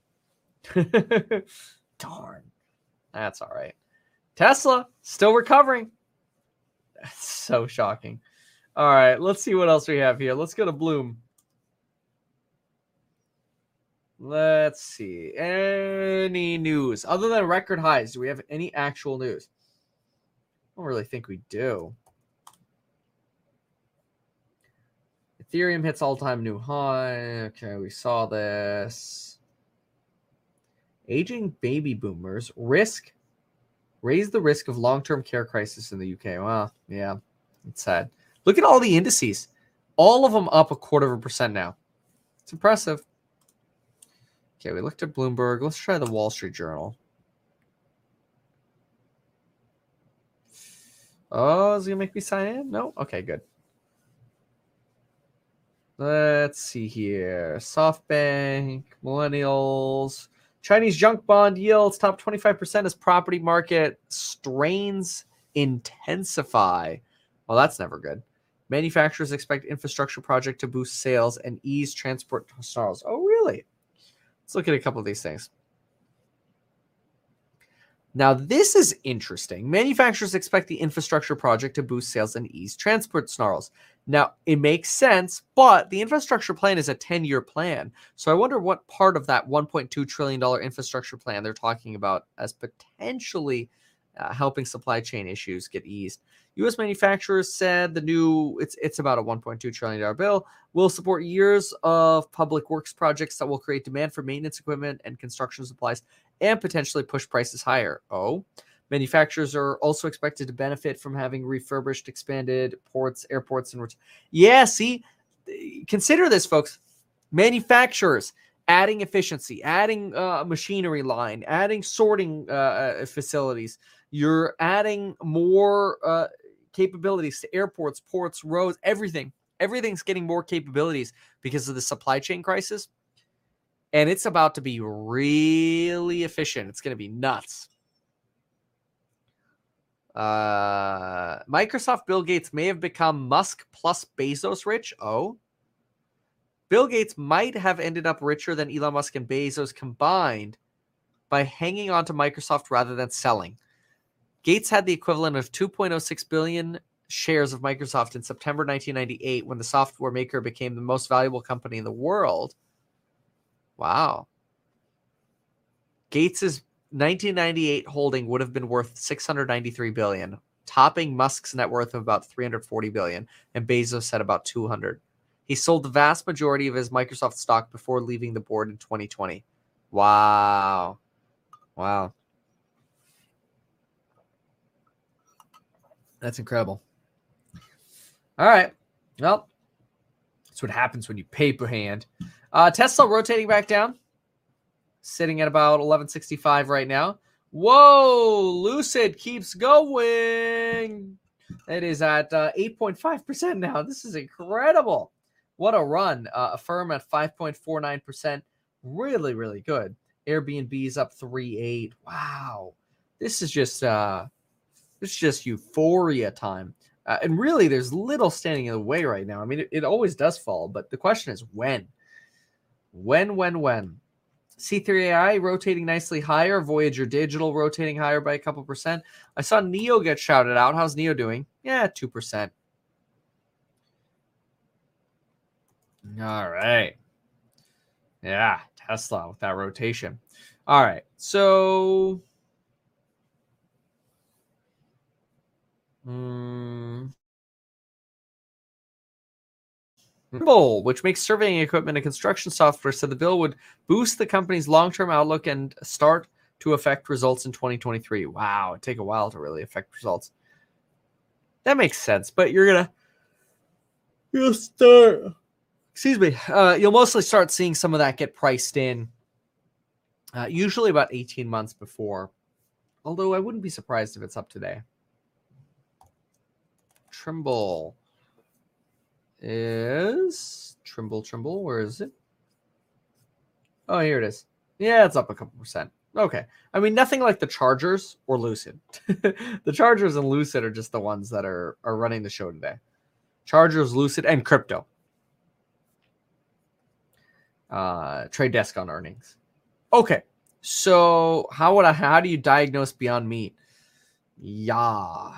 Darn, that's all right. Tesla still recovering. That's so shocking. All right, let's see what else we have here. Let's go to Bloom. Let's see any news other than record highs. Do we have any actual news? I don't really think we do. Ethereum hits all-time new high. Okay, we saw this. Aging baby boomers raise the risk of long-term care crisis in the UK. Wow, yeah, it's sad. Look at all the indices. All of them up 0.25% now. It's impressive. Okay, we looked at Bloomberg. Let's try the Wall Street Journal. Oh, is it going to make me sign in? No? Okay, good. Let's see here. SoftBank, Millennials. Chinese junk bond yields top 25% as property market strains intensify. Well, that's never good. Manufacturers expect infrastructure project to boost sales and ease transport snarls. Oh, really? Let's look at a couple of these things. Now, this is interesting. Manufacturers expect the infrastructure project to boost sales and ease transport snarls. Now, it makes sense, but the infrastructure plan is a 10-year plan. So I wonder what part of that $1.2 trillion infrastructure plan they're talking about as potentially helping supply chain issues get eased. U.S. manufacturers said the new, it's about a $1.2 trillion bill, will support years of public works projects that will create demand for maintenance equipment and construction supplies and potentially push prices higher. Oh. Manufacturers are also expected to benefit from having refurbished, expanded ports, airports, and... Yeah, see, consider this, folks. Manufacturers adding efficiency, adding machinery line, adding sorting facilities. You're adding more capabilities to airports, ports, roads, everything. Everything's getting more capabilities because of the supply chain crisis. And it's about to be really efficient. It's going to be nuts. Microsoft Bill Gates may have become Musk plus Bezos rich. Oh, Bill Gates might have ended up richer than Elon Musk and Bezos combined by hanging on to Microsoft rather than selling. Gates had the equivalent of 2.06 billion shares of Microsoft in September 1998 when the software maker became the most valuable company in the world. Wow. Gates's 1998 holding would have been worth $693 billion, topping Musk's net worth of about $340 billion, and Bezos had about $200. He sold the vast majority of his Microsoft stock before leaving the board in 2020. Wow. Wow. That's incredible. All right. Well, that's what happens when you paper hand. Tesla rotating back down, sitting at about 1165 right now. Whoa, Lucid keeps going. It is at 8.5% now. This is incredible. What a run. Affirm at 5.49%. Really, really good. Airbnb's up 3.8. Wow. This is just... it's just euphoria time. And really, there's little standing in the way right now. I mean, it always does fall, but the question is when? When? C3AI rotating nicely higher. Voyager Digital rotating higher by a couple percent. I saw NIO get shouted out. How's NIO doing? Yeah, 2%. All right. Yeah, Tesla with that rotation. All right, so... Trimble, which makes surveying equipment and construction software, said the bill would boost the company's long-term outlook and start to affect results in 2023. Wow, it'd take a while to really affect results. That makes sense, but you'll mostly start seeing some of that get priced in, usually about 18 months before. Although I wouldn't be surprised if it's up today. Trimble is Trimble. Where is it? Oh, here it is. Yeah, it's up a couple percent. Okay. I mean, nothing like the Chargers or Lucid. The Chargers and Lucid are just the ones that are running the show today. Chargers, Lucid, and crypto. Trade Desk on earnings. Okay. So how do you diagnose Beyond Meat? Yeah.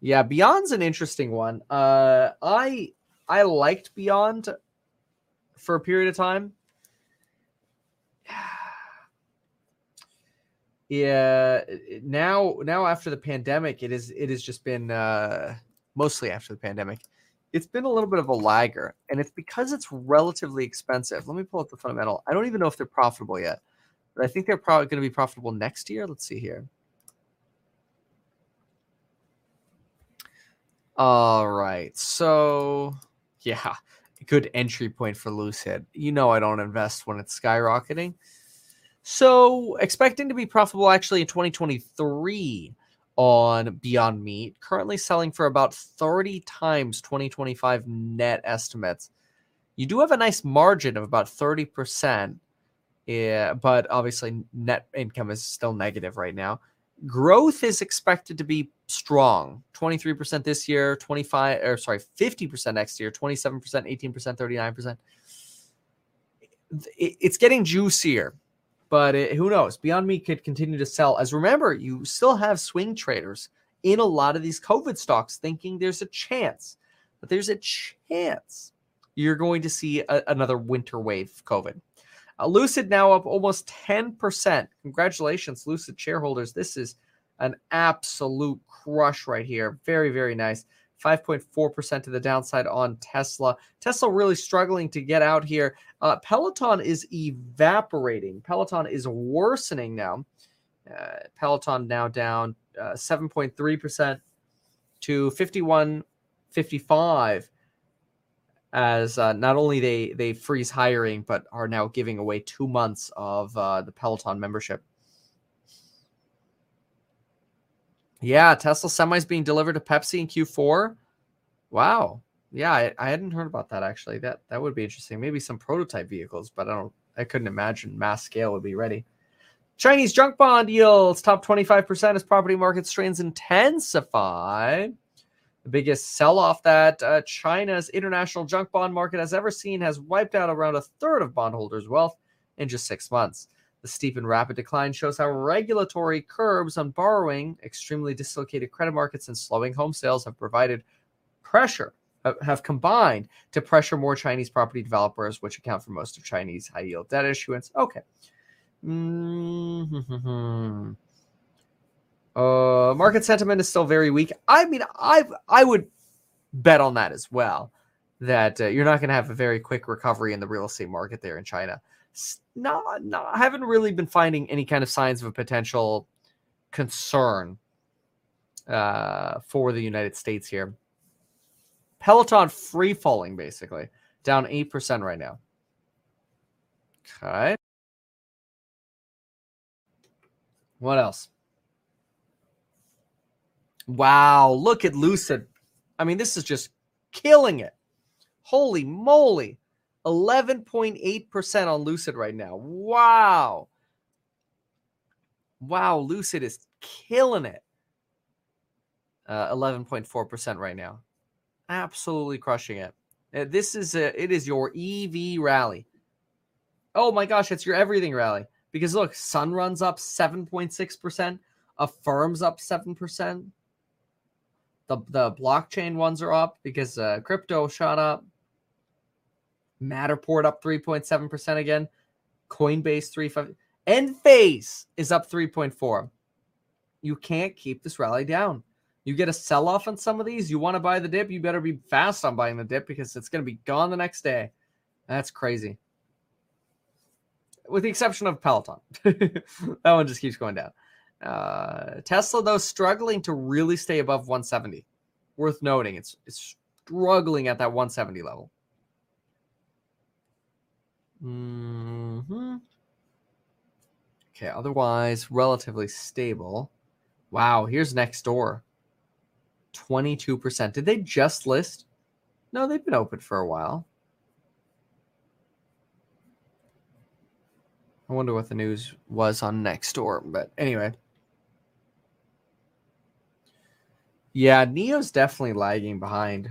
Yeah, Beyond's an interesting one. I liked Beyond for a period of time. Yeah, now after the pandemic, it has just been mostly after the pandemic. It's been a little bit of a lagger, and it's because it's relatively expensive. Let me pull up the fundamental. I don't even know if they're profitable yet, but I think they're probably going to be profitable next year. Let's see here. All right, so yeah, good entry point for Lucid. You know, I don't invest when it's skyrocketing. So expecting to be profitable actually in 2023 on Beyond Meat, currently selling for about 30 times 2025 net estimates. You do have a nice margin of about 30%, yeah, but obviously net income is still negative right now. Growth is expected to be strong, 23% this year, 50% next year, 27%, 18%, 39%. It's getting juicier, but who knows? Beyond Meat could continue to sell. As remember, you still have swing traders in a lot of these COVID stocks thinking there's a chance, but there's a chance you're going to see another winter wave of COVID. Lucid now up almost 10%. Congratulations, Lucid shareholders. This is an absolute crush right here. Very, very nice. 5.4% to the downside on Tesla. Tesla really struggling to get out here. Peloton is evaporating. Peloton is worsening now. Peloton now down 7.3% to 51.55. As not only they freeze hiring, but are now giving away 2 months of the Peloton membership. Yeah, Tesla semis being delivered to Pepsi in Q4. Wow. Yeah, I hadn't heard about that, actually. That would be interesting. Maybe some prototype vehicles, but I couldn't imagine mass scale would be ready. Chinese junk bond yields top 25% as property market strains intensify. The biggest sell-off that China's international junk bond market has ever seen has wiped out around a third of bondholders' wealth in just 6 months. The steep and rapid decline shows how regulatory curbs on borrowing, extremely dislocated credit markets, and slowing home sales have combined to pressure more Chinese property developers, which account for most of Chinese high-yield debt issuance. Okay. Market sentiment is still very weak. I mean, I would bet on that as well, that you're not going to have a very quick recovery in the real estate market there in China. I haven't really been finding any kind of signs of a potential concern for the United States here. Peloton free falling, basically down 8% right now. Okay. What else? Wow. Look at Lucid. I mean, this is just killing it. Holy moly. 11.8% on Lucid right now. Wow. Wow. Lucid is killing it. 11.4% right now. Absolutely crushing it. This is it is your EV rally. Oh my gosh. It's your everything rally, because look, Sunrun's up 7.6%. Affirm's up 7%. The blockchain ones are up because crypto shot up. Matterport up 3.7% again. Coinbase 3.5. Enphase is up 3.4. You can't keep this rally down. You get a sell-off on some of these. You want to buy the dip, you better be fast on buying the dip, because it's going to be gone the next day. That's crazy. With the exception of Peloton. That one just keeps going down. Tesla, though, struggling to really stay above 170. Worth noting, it's struggling at that 170 level. Mm-hmm. Okay, otherwise, relatively stable. Wow, here's Nextdoor. 22%. Did they just list? No, they've been open for a while. I wonder what the news was on Nextdoor, but anyway. Yeah, NIO's definitely lagging behind.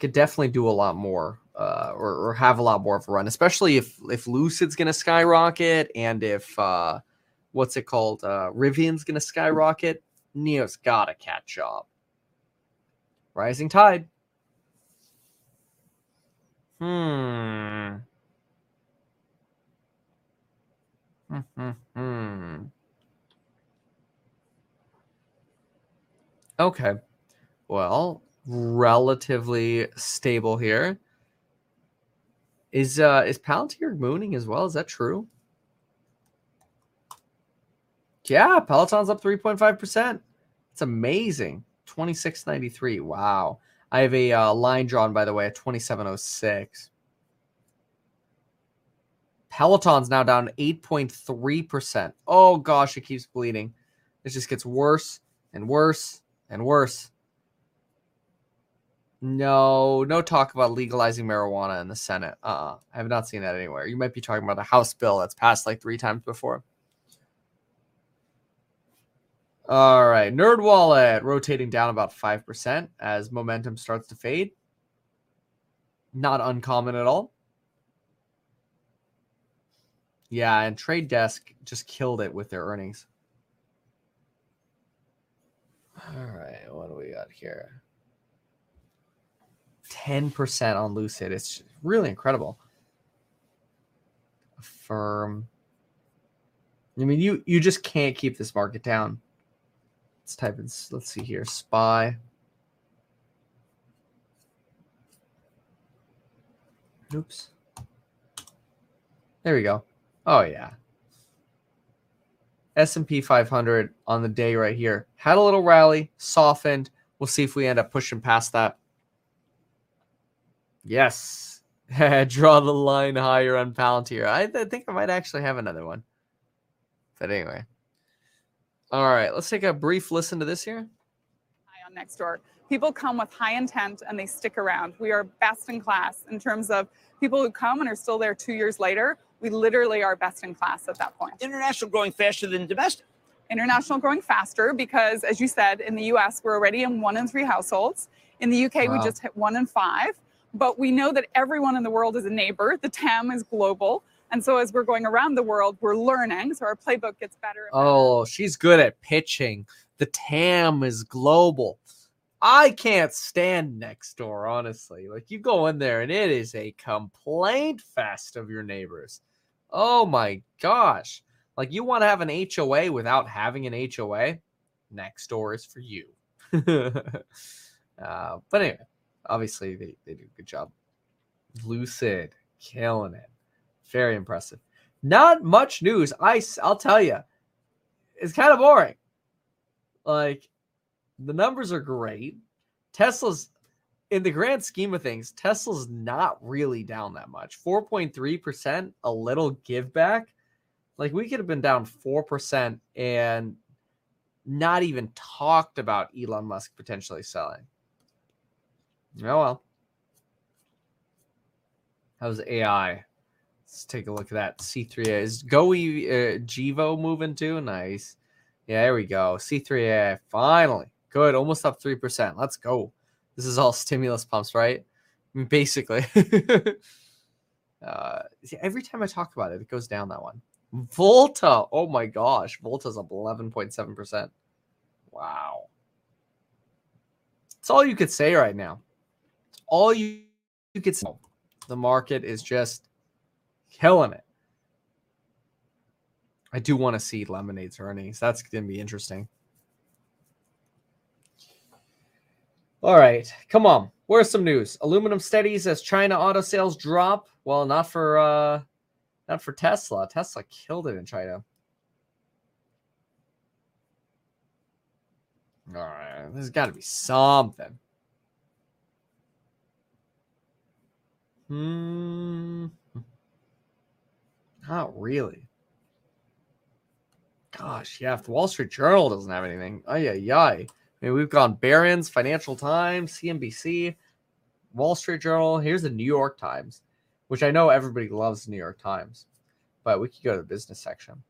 Could definitely do a lot more or have a lot more of a run, especially if Lucid's going to skyrocket, and if, Rivian's going to skyrocket. NIO's got to catch up. Rising tide. Okay. Well, relatively stable here. Is Palantir mooning as well? Is that true? Yeah, Peloton's up 3.5%. It's amazing. 26.93. Wow. I have a line drawn, by the way, at 27.06. Peloton's now down 8.3%. Oh gosh, it keeps bleeding. It just gets worse and worse and worse. No talk about legalizing marijuana in the Senate. I have not seen that anywhere. You might be talking about a House bill that's passed like 3 times before. All right, NerdWallet rotating down about 5% as momentum starts to fade. Not uncommon at all. Yeah, and Trade Desk just killed it with their earnings. All right, what do we got here? 10% on Lucid. It's really incredible. Affirm. I mean, you just can't keep this market down. Let's type in, let's see here, SPY. Oops. There we go. Oh, yeah. S&P 500 on the day right here. Had a little rally, softened. We'll see if we end up pushing past that. Yes. Draw the line higher on Palantir. I think I might actually have another one. But anyway. All right, let's take a brief listen to this here. Hi, on Nextdoor. People come with high intent and they stick around. We are best in class in terms of people who come and are still there 2 years later. We literally are best in class at that point. International growing faster than domestic. International growing faster because, as you said, in the U.S., we're already in 1 in 3 households. In the U.K., wow, we just hit 1 in 5. But we know that everyone in the world is a neighbor. The TAM is global. And so as we're going around the world, we're learning. So our playbook gets better and better. Oh, she's good at pitching. The TAM is global. I can't stand Nextdoor, honestly. Like, you go in there and it is a complaint fest of your neighbors. Oh my gosh. Like, you want to have an HOA without having an HOA? Nextdoor is for you. But anyway, obviously they do a good job. Lucid, killing it. Very impressive. Not much news. I'll tell you, it's kind of boring. Like, the numbers are great. Tesla's, in the grand scheme of things, Tesla's not really down that much. 4.3%, a little give back. Like, we could have been down 4% and not even talked about Elon Musk potentially selling. Oh, well. How's AI? Let's take a look at that. C3A. Is GEVO moving too? Nice. Yeah, there we go. C3A, finally. Good. Almost up 3%. Let's go. This is all stimulus pumps, right? I mean, basically. See, every time I talk about it, it goes down, that one. Volta. Oh, my gosh. Volta's up 11.7%. Wow. It's all you could say right now. It's all you could say. The market is just killing it. I do want to see Lemonade's earnings. That's going to be interesting. All right. Come on. Where's some news? Aluminum steadies as China auto sales drop. Well, not for Tesla. Tesla killed it in China. All right. There's got to be something. Not really. Gosh, yeah. If the Wall Street Journal doesn't have anything, ay. I mean, we've gone Barron's, Financial Times, CNBC, Wall Street Journal. Here's the New York Times, which I know everybody loves the New York Times, but we could go to the business section.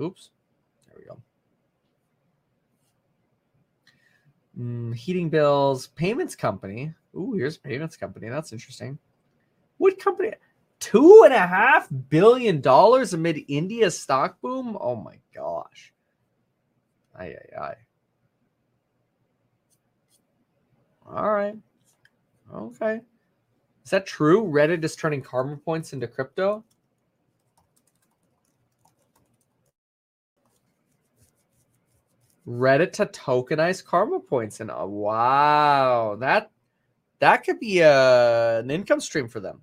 Oops. There we go. Heating bills, payments company. Ooh, here's a payments company. That's interesting. What company? $2.5 billion amid India's stock boom. Oh my gosh. Ay. All right. Okay. Is that true? Reddit is turning karma points into crypto? Reddit to tokenize karma points. And wow, that could be an income stream for them.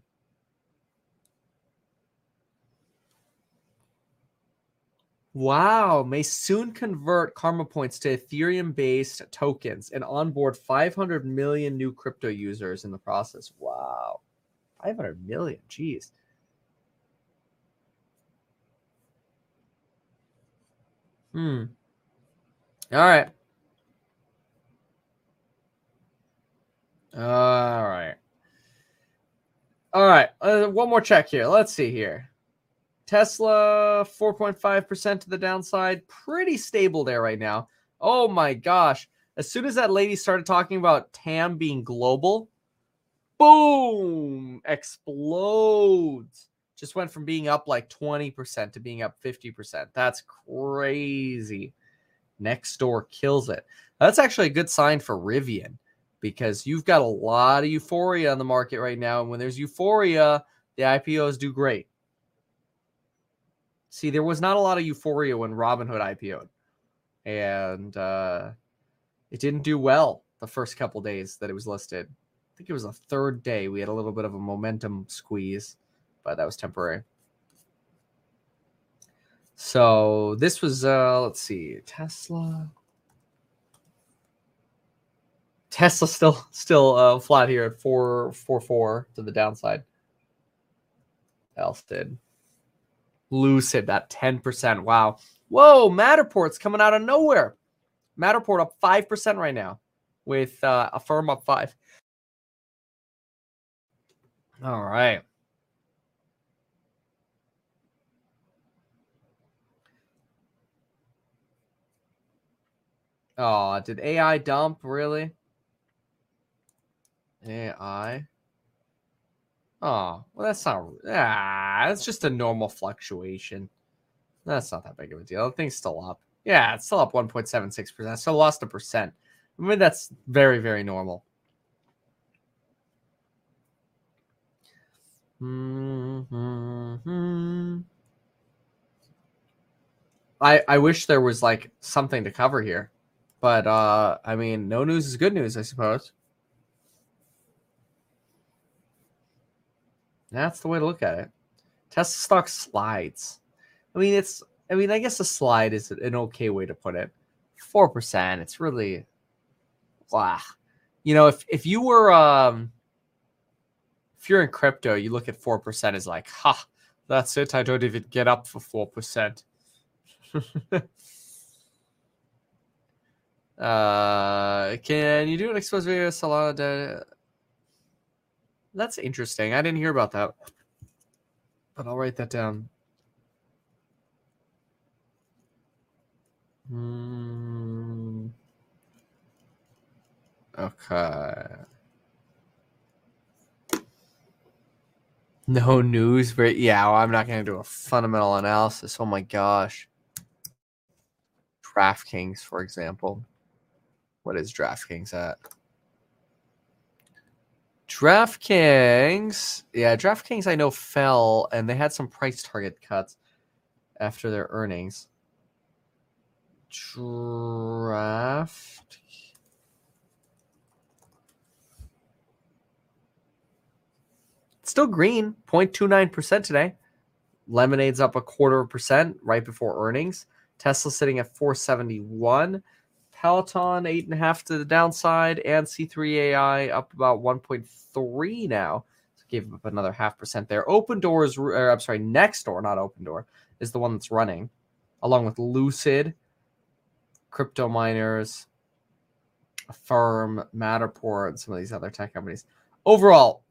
Wow, may soon convert karma points to Ethereum-based tokens and onboard 500 million new crypto users in the process. Wow, 500 million, jeez. All right. All right. One more check here. Let's see here. Tesla, 4.5% to the downside. Pretty stable there right now. Oh, my gosh. As soon as that lady started talking about TAM being global, boom, explodes. Just went from being up like 20% to being up 50%. That's crazy. Nextdoor kills it. That's actually a good sign for Rivian because you've got a lot of euphoria on the market right now. And when there's euphoria, the IPOs do great. See, there was not a lot of euphoria when Robinhood IPO'd, and it didn't do well the first couple days that it was listed. I think it was the third day we had a little bit of a momentum squeeze, but that was temporary. So this was, let's see, Tesla. Tesla still flat here at 4.44 to the downside. What else did? Lucid, that 10%. Wow. Whoa, Matterport's coming out of nowhere. Matterport up 5% right now with Affirm up 5%. All right. Oh, did AI dump, really? AI. Oh, well, that's not... Ah, that's just a normal fluctuation. That's not that big of a deal. The thing's still up. Yeah, it's still up 1.76%. So lost 1%. I mean, that's very, very normal. Mm-hmm. I wish there was, like, something to cover here. But, I mean, no news is good news, I suppose. That's the way to look at it. Tesla stock slides. I mean, I guess a slide is an okay way to put it. 4%. It's really, wow. You know, if you were, if you're in crypto, you look at 4% as like, ha, that's it. I don't even get up for 4%. Can you do an exposed video of Solana data? That's interesting. I didn't hear about that, but I'll write that down. Okay. No news, but yeah, well, I'm not going to do a fundamental analysis. Oh my gosh. DraftKings, for example. What is DraftKings at? DraftKings, yeah, DraftKings I know fell, and they had some price target cuts after their earnings. It's still green, 0.29% today. Lemonade's up 0.25% right before earnings. Tesla sitting at 471. Peloton 8.5 to the downside, and C3 AI up about 1.3 now. So gave up another 0.5% there. Nextdoor, not Opendoor, is the one that's running, along with Lucid, Crypto Miners, Affirm, Matterport, and some of these other tech companies. Overall,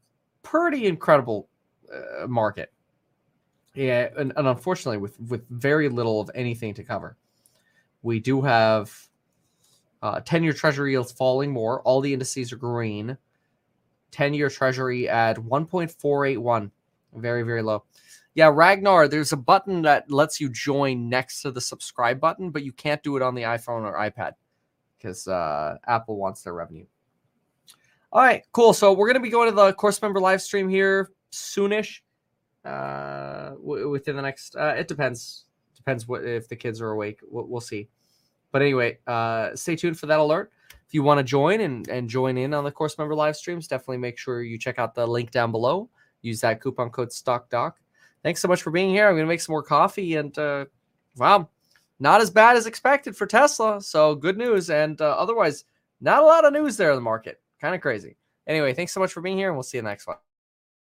pretty incredible market. Yeah, and unfortunately, with very little of anything to cover, we do have. 10-year treasury yields falling more. All the indices are green. 10-year treasury at 1.481. Very, very low. Yeah, Ragnar, there's a button that lets you join next to the subscribe button, but you can't do it on the iPhone or iPad because Apple wants their revenue. All right, cool. So we're going to be going to the course member live stream here soonish. Within the next... it depends. Depends what if the kids are awake. We'll see. But anyway, stay tuned for that alert. If you want to join and join in on the course member live streams, definitely make sure you check out the link down below. Use that coupon code StockDoc. Thanks so much for being here. I'm going to make some more coffee. And, wow, not as bad as expected for Tesla. So good news. And otherwise, not a lot of news there in the market. Kind of crazy. Anyway, thanks so much for being here, and we'll see you in the next one.